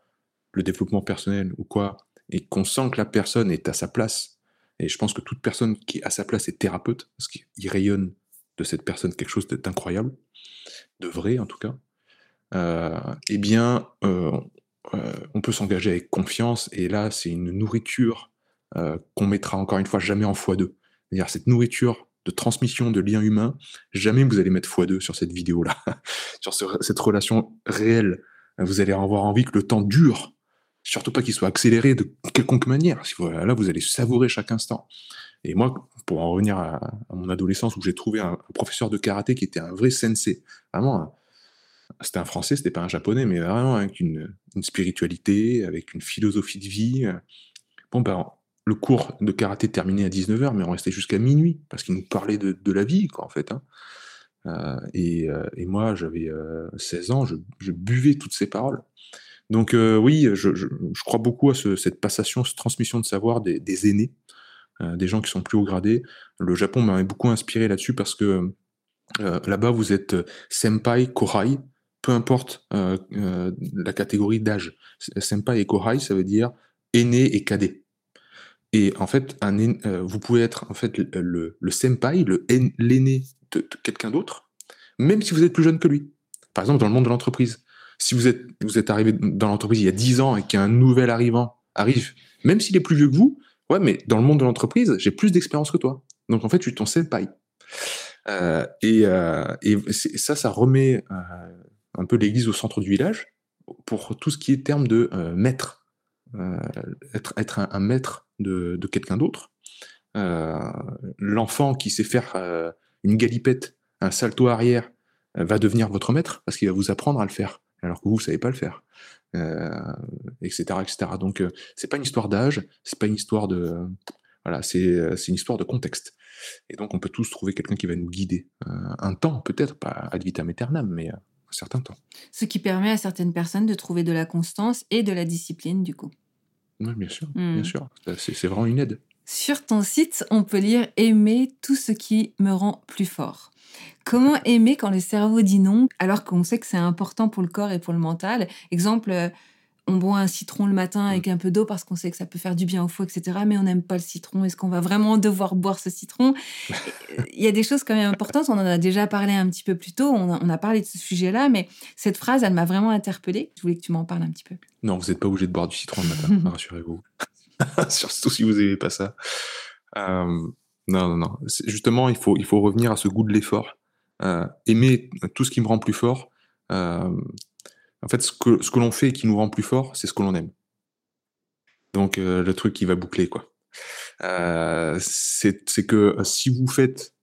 le développement personnel ou quoi, et qu'on sent que la personne est à sa place. Et je pense que toute personne qui est à sa place est thérapeute, parce qu'il rayonne de cette personne quelque chose d'incroyable, de vrai en tout cas, euh, eh bien, euh, euh, on peut s'engager avec confiance, et là, c'est une nourriture euh, qu'on mettra encore une fois jamais en fois deux. C'est-à-dire cette nourriture de transmission, de lien humain, jamais vous allez mettre fois deux sur cette vidéo-là, sur ce, cette relation réelle. Vous allez avoir envie que le temps dure, surtout pas qu'il soit accéléré de quelconque manière. Là, vous allez savourer chaque instant. Et moi, pour en revenir à, à mon adolescence, où j'ai trouvé un, un professeur de karaté qui était un vrai sensei, vraiment, un, c'était un Français, c'était pas un Japonais, mais vraiment avec une, une spiritualité, avec une philosophie de vie. Bon, ben, le cours de karaté terminait à dix-neuf heures, mais on restait jusqu'à minuit, parce qu'il nous parlait de, de la vie, quoi, en fait, hein. Euh, et, euh, et moi, j'avais euh, seize ans, je, je buvais toutes ces paroles. Donc euh, oui, je, je, je crois beaucoup à ce, cette passation, cette transmission de savoir des, des aînés, euh, des gens qui sont plus haut gradés. Le Japon m'a beaucoup inspiré là-dessus, parce que euh, là-bas, vous êtes senpai, kohai, peu importe euh, euh, la catégorie d'âge. Senpai et kohai, ça veut dire aîné et cadet. Et en fait, un, euh, vous pouvez être en fait le, le, le senpai, le, l'aîné de, de quelqu'un d'autre, même si vous êtes plus jeune que lui. Par exemple, dans le monde de l'entreprise. Si vous êtes, vous êtes arrivé dans l'entreprise il y a dix ans et qu'un nouvel arrivant arrive, même s'il est plus vieux que vous, ouais, mais dans le monde de l'entreprise, j'ai plus d'expérience que toi. Donc en fait, tu es ton senpai. Euh, et, euh, et ça, ça remet euh, un peu l'église au centre du village pour tout ce qui est terme de euh, maître. Euh, être, être un, un maître de, de quelqu'un d'autre. Euh, l'enfant qui sait faire euh, une galipette, un salto arrière, euh, va devenir votre maître parce qu'il va vous apprendre à le faire, alors que vous ne savez pas le faire, euh, et cetera, et cetera. Donc, euh, c'est pas une histoire d'âge, c'est pas une histoire de... Euh, voilà, c'est, euh, c'est une histoire de contexte. Et donc, on peut tous trouver quelqu'un qui va nous guider. Euh, un temps, peut-être, pas ad vitam aeternam, mais euh, un certain temps. Ce qui permet à certaines personnes de trouver de la constance et de la discipline, du coup. Oui, bien sûr, mmh. bien sûr. C'est, c'est vraiment une aide. Sur ton site, on peut lire « Aimer tout ce qui me rend plus fort ». Comment aimer quand le cerveau dit non, alors qu'on sait que c'est important pour le corps et pour le mental ? Exemple, on boit un citron le matin avec un peu d'eau parce qu'on sait que ça peut faire du bien au foie, et cetera. Mais on n'aime pas le citron. Est-ce qu'on va vraiment devoir boire ce citron ? Il y a des choses quand même importantes. On en a déjà parlé un petit peu plus tôt. On a, on a parlé de ce sujet-là, mais cette phrase, elle m'a vraiment interpellée. Je voulais que tu m'en parles un petit peu. Non, vous n'êtes pas obligé de boire du citron le matin, rassurez-vous. Surtout si vous n'aimez pas ça. Euh, non, non, non. C'est, justement, il faut, il faut revenir à ce goût de l'effort. Euh, aimer tout ce qui me rend plus fort. Euh, en fait, ce que, ce que l'on fait et qui nous rend plus fort, c'est ce que l'on aime. Donc, euh, le truc qui va boucler, quoi. Euh, c'est, c'est que si vous faites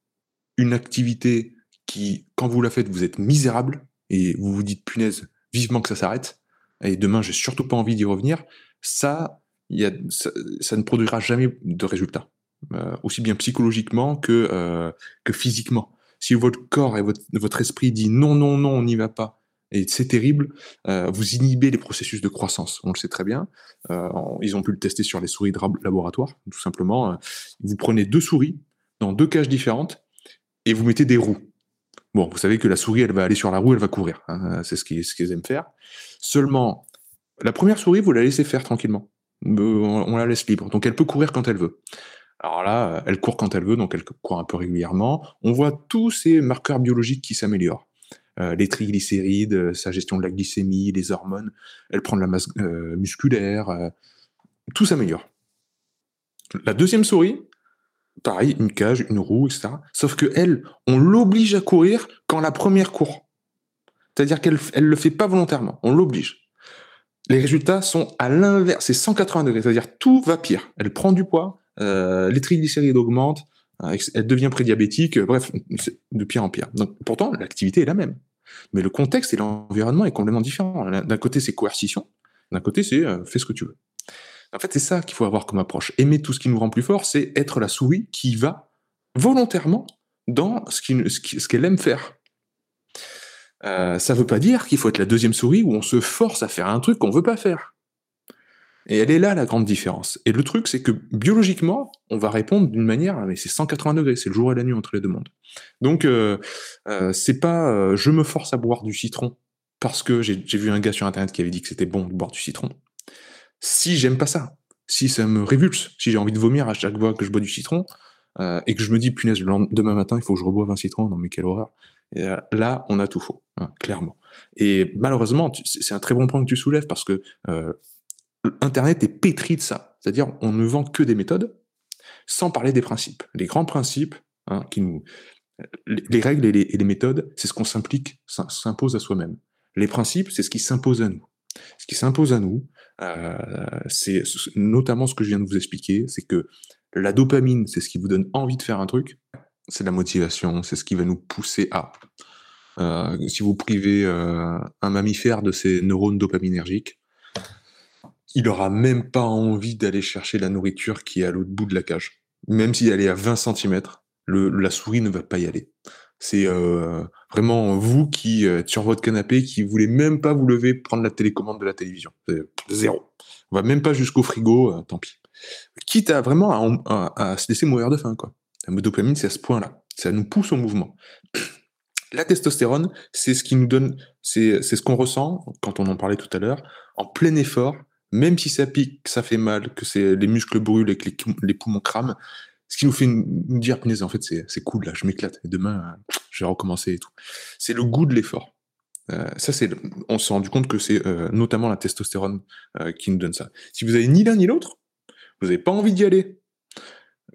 une activité qui, quand vous la faites, vous êtes misérable et vous vous dites, punaise, vivement que ça s'arrête, et demain, j'ai surtout pas envie d'y revenir, ça, y a, ça, ça ne produira jamais de résultat. Euh, aussi bien psychologiquement que, euh, que physiquement. Si votre corps et votre, votre esprit dit non, non, non, on n'y va pas, et c'est terrible, euh, vous inhibez les processus de croissance. On le sait très bien. Euh, on, ils ont pu le tester sur les souris de laboratoire, tout simplement. Euh, vous prenez deux souris dans deux cages différentes et vous mettez des roues. Bon, vous savez que la souris, elle va aller sur la roue, elle va courir. Hein, c'est ce qu'ils, ce qu'ils aiment faire. Seulement, la première souris, vous la laissez faire tranquillement. On, on la laisse libre. Donc, elle peut courir quand elle veut. Alors là, elle court quand elle veut, donc elle court un peu régulièrement. On voit tous ces marqueurs biologiques qui s'améliorent. Euh, les triglycérides, euh, sa gestion de la glycémie, les hormones, elle prend de la masse euh, musculaire, euh, tout s'améliore. La deuxième souris, pareil, une cage, une roue, et cetera. Sauf qu'elle, on l'oblige à courir quand la première court. C'est-à-dire qu'elle ne le fait pas volontairement, on l'oblige. Les résultats sont à l'inverse, c'est cent quatre-vingts degrés, c'est-à-dire tout va pire. Elle prend du poids, Euh, les triglycérides augmentent, euh, elle devient prédiabétique, euh, bref, de pire en pire. Donc, pourtant, l'activité est la même. Mais le contexte et l'environnement est complètement différent. D'un côté, c'est coercition, d'un côté, c'est euh, fais ce que tu veux. En fait, c'est ça qu'il faut avoir comme approche. Aimer tout ce qui nous rend plus fort, c'est être la souris qui va volontairement dans ce, qui, ce, qui, ce qu'elle aime faire. Euh, ça ne veut pas dire qu'il faut être la deuxième souris où on se force à faire un truc qu'on ne veut pas faire. Et elle est là, la grande différence. Et le truc, c'est que biologiquement, on va répondre d'une manière, mais c'est cent quatre-vingts degrés, c'est le jour et la nuit entre les deux mondes. Donc, euh, euh, c'est pas euh, je me force à boire du citron parce que j'ai, j'ai vu un gars sur Internet qui avait dit que c'était bon de boire du citron. Si j'aime pas ça, si ça me révulse, si j'ai envie de vomir à chaque fois que je bois du citron, euh, et que je me dis, punaise, demain matin, il faut que je reboive un citron, non mais quelle horreur. Et là, on a tout faux, hein, clairement. Et malheureusement, tu, c'est un très bon point que tu soulèves parce que... Euh, Internet est pétri de ça, c'est-à-dire on ne vend que des méthodes, sans parler des principes. Les grands principes, hein, qui nous, les règles et les, et les méthodes, c'est ce qu'on s'implique, s'impose à soi-même. Les principes, c'est ce qui s'impose à nous. Ce qui s'impose à nous, euh, c'est notamment ce que je viens de vous expliquer, c'est que la dopamine, c'est ce qui vous donne envie de faire un truc, c'est la motivation, c'est ce qui va nous pousser à. Euh, si vous privez euh, un mammifère de ses neurones dopaminergiques, il n'aura même pas envie d'aller chercher la nourriture qui est à l'autre bout de la cage. Même si elle est à vingt centimètres, le, la souris ne va pas y aller. C'est euh, vraiment vous qui êtes sur votre canapé, qui ne voulez même pas vous lever, prendre la télécommande de la télévision. C'est zéro. On ne va même pas jusqu'au frigo, euh, tant pis. Quitte à vraiment à, à, à se laisser mourir de faim, quoi. La dopamine, c'est à ce point-là. Ça nous pousse au mouvement. La testostérone, c'est ce qui nous donne, c'est, c'est ce qu'on ressent, quand on en parlait tout à l'heure, en plein effort, même si ça pique, que ça fait mal, que c'est, les muscles brûlent et que les, les poumons crament, ce qui nous fait nous dire, punaise, en fait, c'est, c'est cool, là, je m'éclate, et demain, je vais recommencer et tout. C'est le goût de l'effort. Euh, ça, c'est, on s'est rendu compte que c'est euh, notamment la testostérone euh, qui nous donne ça. Si vous n'avez ni l'un ni l'autre, vous n'avez pas envie d'y aller,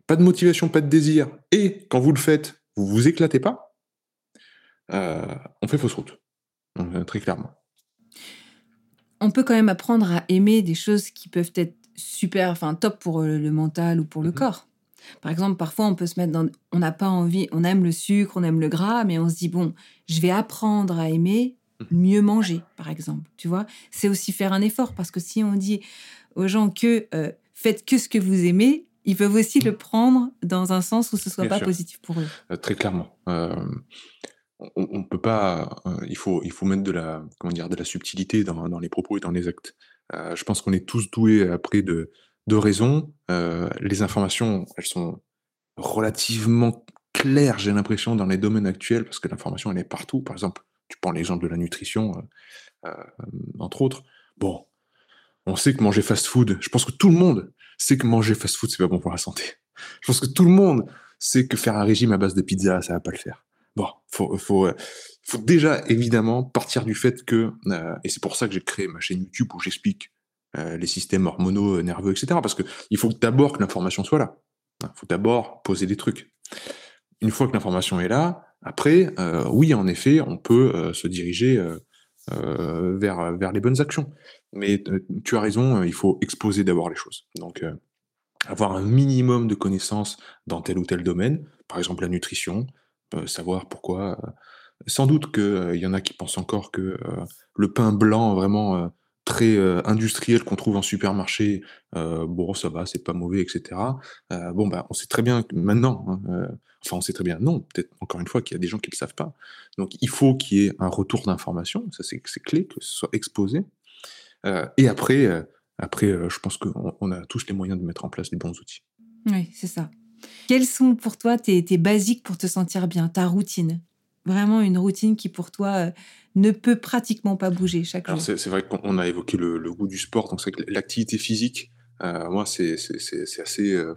pas de motivation, pas de désir, et quand vous le faites, vous ne vous éclatez pas, euh, on fait fausse route, donc, très clairement. On peut quand même apprendre à aimer des choses qui peuvent être super, enfin top pour le mental ou pour le mmh. corps. Par exemple, parfois, on peut se mettre dans... On n'a pas envie... On aime le sucre, on aime le gras, mais on se dit, bon, je vais apprendre à aimer mieux manger, par exemple. Tu vois ? C'est aussi faire un effort, parce que si on dit aux gens que euh, faites que ce que vous aimez, ils peuvent aussi le prendre dans un sens où ce ne soit Bien pas sûr. Positif pour eux. Euh, très clairement. Euh, on, on peut pas... Euh, il faut, il faut mettre de la, comment dire, de la subtilité dans, dans les propos et dans les actes. Euh, je pense qu'on est tous doués après de... de raison, euh, les informations, elles sont relativement claires, j'ai l'impression, dans les domaines actuels, parce que l'information, elle est partout. Par exemple, tu prends l'exemple de la nutrition, euh, euh, entre autres. Bon, on sait que manger fast-food, je pense que tout le monde sait que manger fast-food, c'est pas bon pour la santé. Je pense que tout le monde sait que faire un régime à base de pizza, ça va pas le faire. Bon, faut, faut, euh, faut déjà, évidemment, partir du fait que... Euh, et c'est pour ça que j'ai créé ma chaîne YouTube où j'explique les systèmes hormonaux, nerveux, et cetera. Parce qu'il faut d'abord que l'information soit là. Il faut d'abord poser des trucs. Une fois que l'information est là, après, euh, oui, en effet, on peut euh, se diriger euh, euh, vers, vers les bonnes actions. Mais euh, tu as raison, euh, il faut exposer d'abord les choses. Donc, euh, avoir un minimum de connaissances dans tel ou tel domaine, par exemple la nutrition, euh, savoir pourquoi... Euh, sans doute qu'il euh, y en a qui pensent encore que euh, le pain blanc, vraiment... Euh, très euh, industriel qu'on trouve en supermarché, euh, bon, ça va, c'est pas mauvais, et cetera. Euh, bon, bah, on sait très bien maintenant, hein, euh, enfin, on sait très bien, non, peut-être encore une fois qu'il y a des gens qui ne le savent pas. Donc, il faut qu'il y ait un retour d'information, ça c'est, c'est clé, que ce soit exposé. Euh, et après, euh, après euh, je pense qu'on on a tous les moyens de mettre en place les bons outils. Oui, c'est ça. Quels sont pour toi tes, tes basiques pour te sentir bien, ta routine ? Vraiment une routine qui, pour toi, euh, ne peut pratiquement pas bouger chaque Alors jour. C'est, c'est vrai qu'on a évoqué le, le goût du sport, donc c'est vrai que l'activité physique, euh, moi, c'est, c'est, c'est, c'est assez... Euh,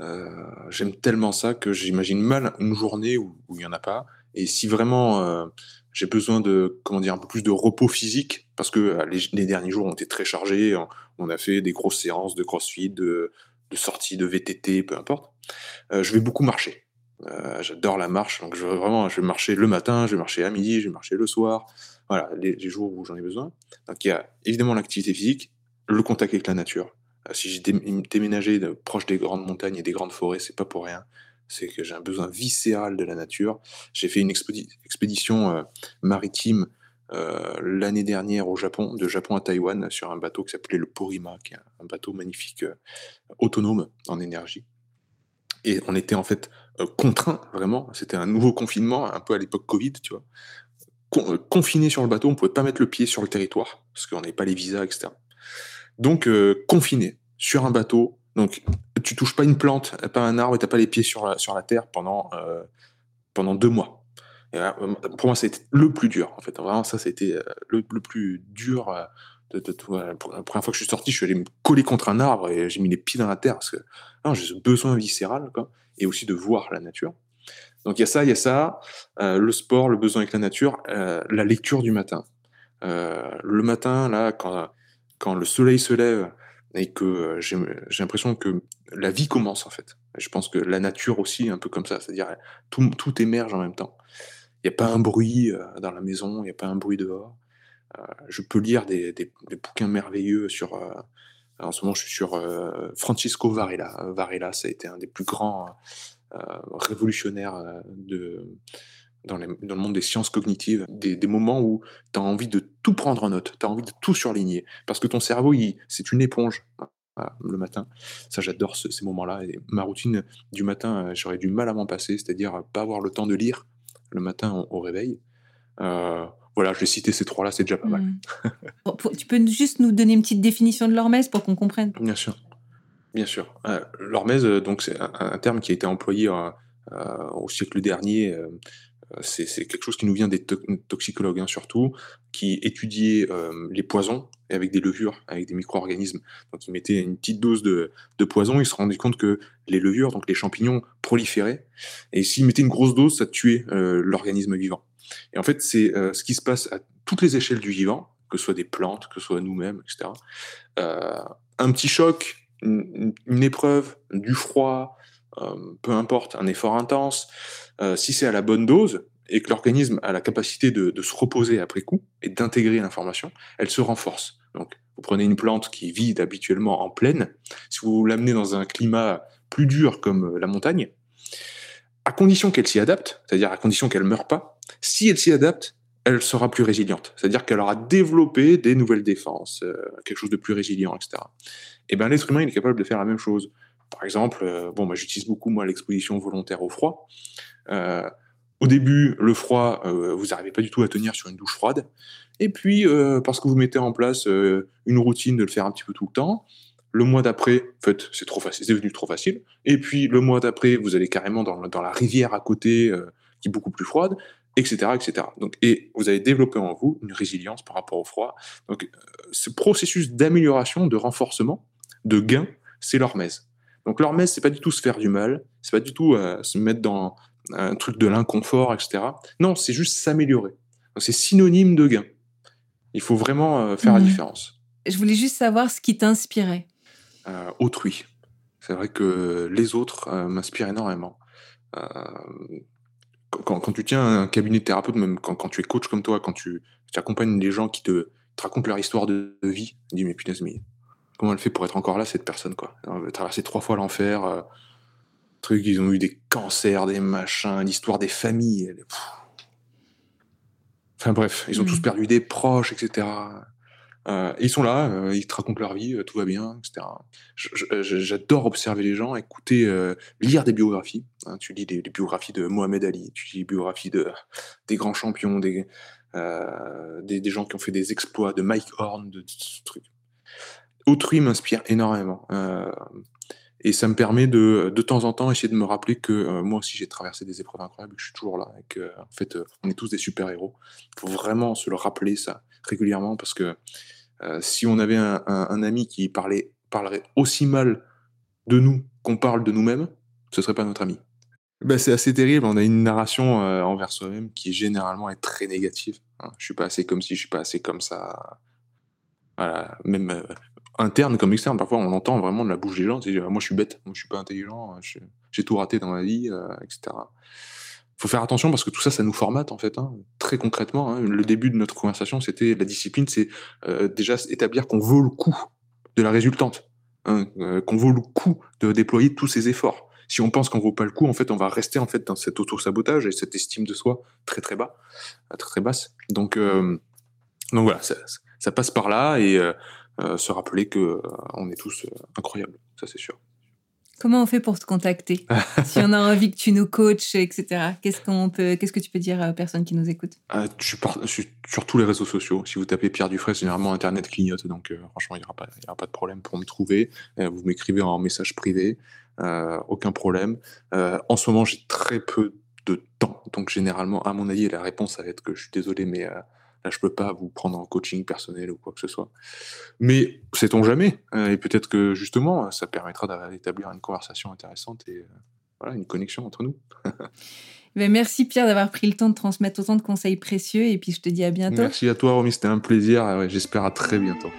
euh, j'aime tellement ça que j'imagine mal une journée où il n'y en a pas. Et si vraiment euh, j'ai besoin de, comment dire, un peu plus de repos physique, parce que euh, les, les derniers jours ont été très chargés, on, on a fait des grosses séances de crossfit, de, de sorties, de V T T, peu importe, euh, je vais beaucoup marcher. Euh, j'adore la marche, donc je, vraiment, je vais marcher le matin, je vais marcher à midi, je vais marcher le soir, voilà, les, les jours où j'en ai besoin. Donc il y a évidemment l'activité physique, le contact avec la nature. Euh, si j'ai déménagé de, proche des grandes montagnes et des grandes forêts, c'est pas pour rien, c'est que j'ai un besoin viscéral de la nature. J'ai fait une expédi- expédition euh, maritime euh, l'année dernière au Japon, de Japon à Taïwan, sur un bateau qui s'appelait le Porima, qui est un bateau magnifique, euh, autonome en énergie. Et on était en fait euh, contraints, vraiment. C'était un nouveau confinement, un peu à l'époque Covid, tu vois. Con- euh, confinés sur le bateau, on ne pouvait pas mettre le pied sur le territoire, parce qu'on n'avait pas les visas, et cetera. Donc, euh, confinés sur un bateau. Donc, tu ne touches pas une plante, pas un arbre, et tu n'as pas les pieds sur la, sur la terre pendant, euh, pendant deux mois. Et là, pour moi, c'était le plus dur, en fait. Vraiment, ça, c'était le, le plus dur... Euh, De, de, de, pour la première fois que je suis sorti, je suis allé me coller contre un arbre et j'ai mis les pieds dans la terre parce que non, j'ai ce besoin viscéral, quoi, et aussi de voir la nature. Donc il y a ça, il y a ça, euh, le sport, le besoin avec la nature, euh, la lecture du matin. Euh, le matin, là, quand, quand le soleil se lève et que euh, j'ai, j'ai l'impression que la vie commence en fait. Je pense que la nature aussi est un peu comme ça, c'est-à-dire tout, tout émerge en même temps. Il n'y a pas un bruit euh, dans la maison, il n'y a pas un bruit dehors. Euh, je peux lire des, des, des bouquins merveilleux sur... Euh, en ce moment, je suis sur euh, Francisco Varela. Varela, ça a été un des plus grands euh, révolutionnaires de, dans, les, dans le monde des sciences cognitives. Des, des moments où tu as envie de tout prendre en note, tu as envie de tout surligner. Parce que ton cerveau, il, c'est une éponge, voilà, le matin. Ça, j'adore ce, ces moments-là. Et ma routine du matin, j'aurais du mal à m'en passer, c'est-à-dire pas avoir le temps de lire le matin au, au réveil. Euh, Voilà, je vais citer ces trois-là, c'est déjà pas mal. Mmh. Tu peux juste nous donner une petite définition de l'hormèse pour qu'on comprenne ? Bien sûr, bien sûr. Euh, l'hormèse, donc, c'est un, un terme qui a été employé euh, euh, au siècle dernier euh, c'est quelque chose qui nous vient des to toxicologues hein, surtout, qui étudiaient euh, les poisons et avec des levures, avec des micro-organismes. Donc ils mettaient une petite dose de, de poison, ils se rendaient compte que les levures, donc les champignons, proliféraient, et s'ils mettaient une grosse dose, ça tuait euh, l'organisme vivant. Et en fait, c'est euh, ce qui se passe à toutes les échelles du vivant, que ce soit des plantes, que ce soit nous-mêmes, et cetera. Euh, un petit choc, une, une épreuve, du froid, euh, peu importe, un effort intense, euh, si c'est à la bonne dose, et que l'organisme a la capacité de, de se reposer après coup, et d'intégrer l'information, elle se renforce. Donc, vous prenez une plante qui vit habituellement en plaine, si vous l'amenez dans un climat plus dur comme la montagne, à condition qu'elle s'y adapte, c'est-à-dire à condition qu'elle ne meure pas, si elle s'y adapte, elle sera plus résiliente. C'est-à-dire qu'elle aura développé des nouvelles défenses, euh, quelque chose de plus résilient, et cetera. Et bien, l'être humain, il est capable de faire la même chose. Par exemple, euh, bon, bah, j'utilise beaucoup, moi, l'exposition volontaire au froid. Euh, au début, le froid, euh, vous n'arrivez pas du tout à tenir sur une douche froide. Et puis, euh, parce que vous mettez en place euh, une routine de le faire un petit peu tout le temps, le mois d'après, en fait, c'est trop facile, c'est devenu trop facile. Et puis, le mois d'après, vous allez carrément dans, dans la rivière à côté, euh, qui est beaucoup plus froide, et cetera, et cetera. Donc, et vous avez développé en vous une résilience par rapport au froid. Donc, euh, ce processus d'amélioration, de renforcement, de gain, c'est l'hormèse. Donc, l'hormèse, c'est pas du tout se faire du mal, c'est pas du tout euh, se mettre dans un truc de l'inconfort, et cetera. Non, c'est juste s'améliorer. Donc, c'est synonyme de gain. Il faut vraiment euh, faire mmh. la différence. Je voulais juste savoir ce qui t'inspirait. Euh, autrui. C'est vrai que les autres euh, m'inspirent énormément. Euh, Quand, quand tu tiens un cabinet de thérapeute, même quand, quand tu es coach comme toi, quand tu, tu accompagnes des gens qui te, te racontent leur histoire de, de vie, tu te dis mais punaise, mais comment elle fait pour être encore là, cette personne, quoi. Elle a traversé trois fois l'enfer, euh, truc, ils ont eu des cancers, des machins, l'histoire des familles. Elle, enfin bref, ils ont mmh. tous perdu des proches, et cetera. Euh, et ils sont là, euh, ils te racontent leur vie, euh, tout va bien, et cetera. J'adore observer les gens, écouter, euh, lire des biographies. Hein, tu lis des, des biographies de Mohamed Ali, tu lis des biographies de, des grands champions, des, euh, des, des gens qui ont fait des exploits, de Mike Horn, de, de ce truc. Autrui m'inspire énormément. Euh, et ça me permet de, de temps en temps, essayer de me rappeler que euh, moi aussi j'ai traversé des épreuves incroyables, que je suis toujours là, et que, en fait, euh, on est tous des super-héros. Il faut vraiment se le rappeler, ça, régulièrement, parce que euh, si on avait un, un, un ami qui parlait, parlerait aussi mal de nous qu'on parle de nous-mêmes, ce ne serait pas notre ami. Ben, c'est assez terrible, on a une narration euh, envers soi-même qui généralement est très négative. Hein. Je ne suis pas assez comme ci, je ne suis pas assez comme ça. Voilà. Même euh, interne comme externe, parfois on l'entend vraiment de la bouche des gens, c'est, euh, moi je suis bête, moi je ne suis pas intelligent, je, j'ai tout raté dans ma vie, euh, et cetera. Faut faire attention parce que tout ça, ça nous formate en fait, hein, très concrètement. Hein. Le début de notre conversation, c'était la discipline, c'est euh, déjà établir qu'on vaut le coup de la résultante, hein, euh, qu'on vaut le coup de déployer tous ces efforts. Si on pense qu'on vaut pas le coup, en fait, on va rester en fait dans cet auto-sabotage et cette estime de soi très très bas, très très basse. Donc, euh, donc voilà, ça, ça passe par là et euh, euh, se rappeler que euh, on est tous euh, incroyables, ça c'est sûr. Comment on fait pour te contacter si on a envie que tu nous coaches, et cetera. Qu'est-ce qu'on peut, qu'est-ce que tu peux dire aux personnes qui nous écoutent? euh, je, suis par, je suis sur tous les réseaux sociaux. Si vous tapez Pierre Dufraisse, généralement Internet clignote, donc euh, franchement il n'y aura pas, il n'y aura pas de problème pour me trouver. Euh, vous m'écrivez en message privé, euh, aucun problème. Euh, en ce moment j'ai très peu de temps, donc généralement à mon avis la réponse ça va être que je suis désolé mais euh, là, je ne peux pas vous prendre en coaching personnel ou quoi que ce soit. Mais sait-on jamais. Euh, et peut-être que, justement, ça permettra d'établir une conversation intéressante et euh, voilà, une connexion entre nous. Ben merci, Pierre, d'avoir pris le temps de transmettre autant de conseils précieux. Et puis, je te dis à bientôt. Merci à toi, Romy. C'était un plaisir. J'espère à très bientôt.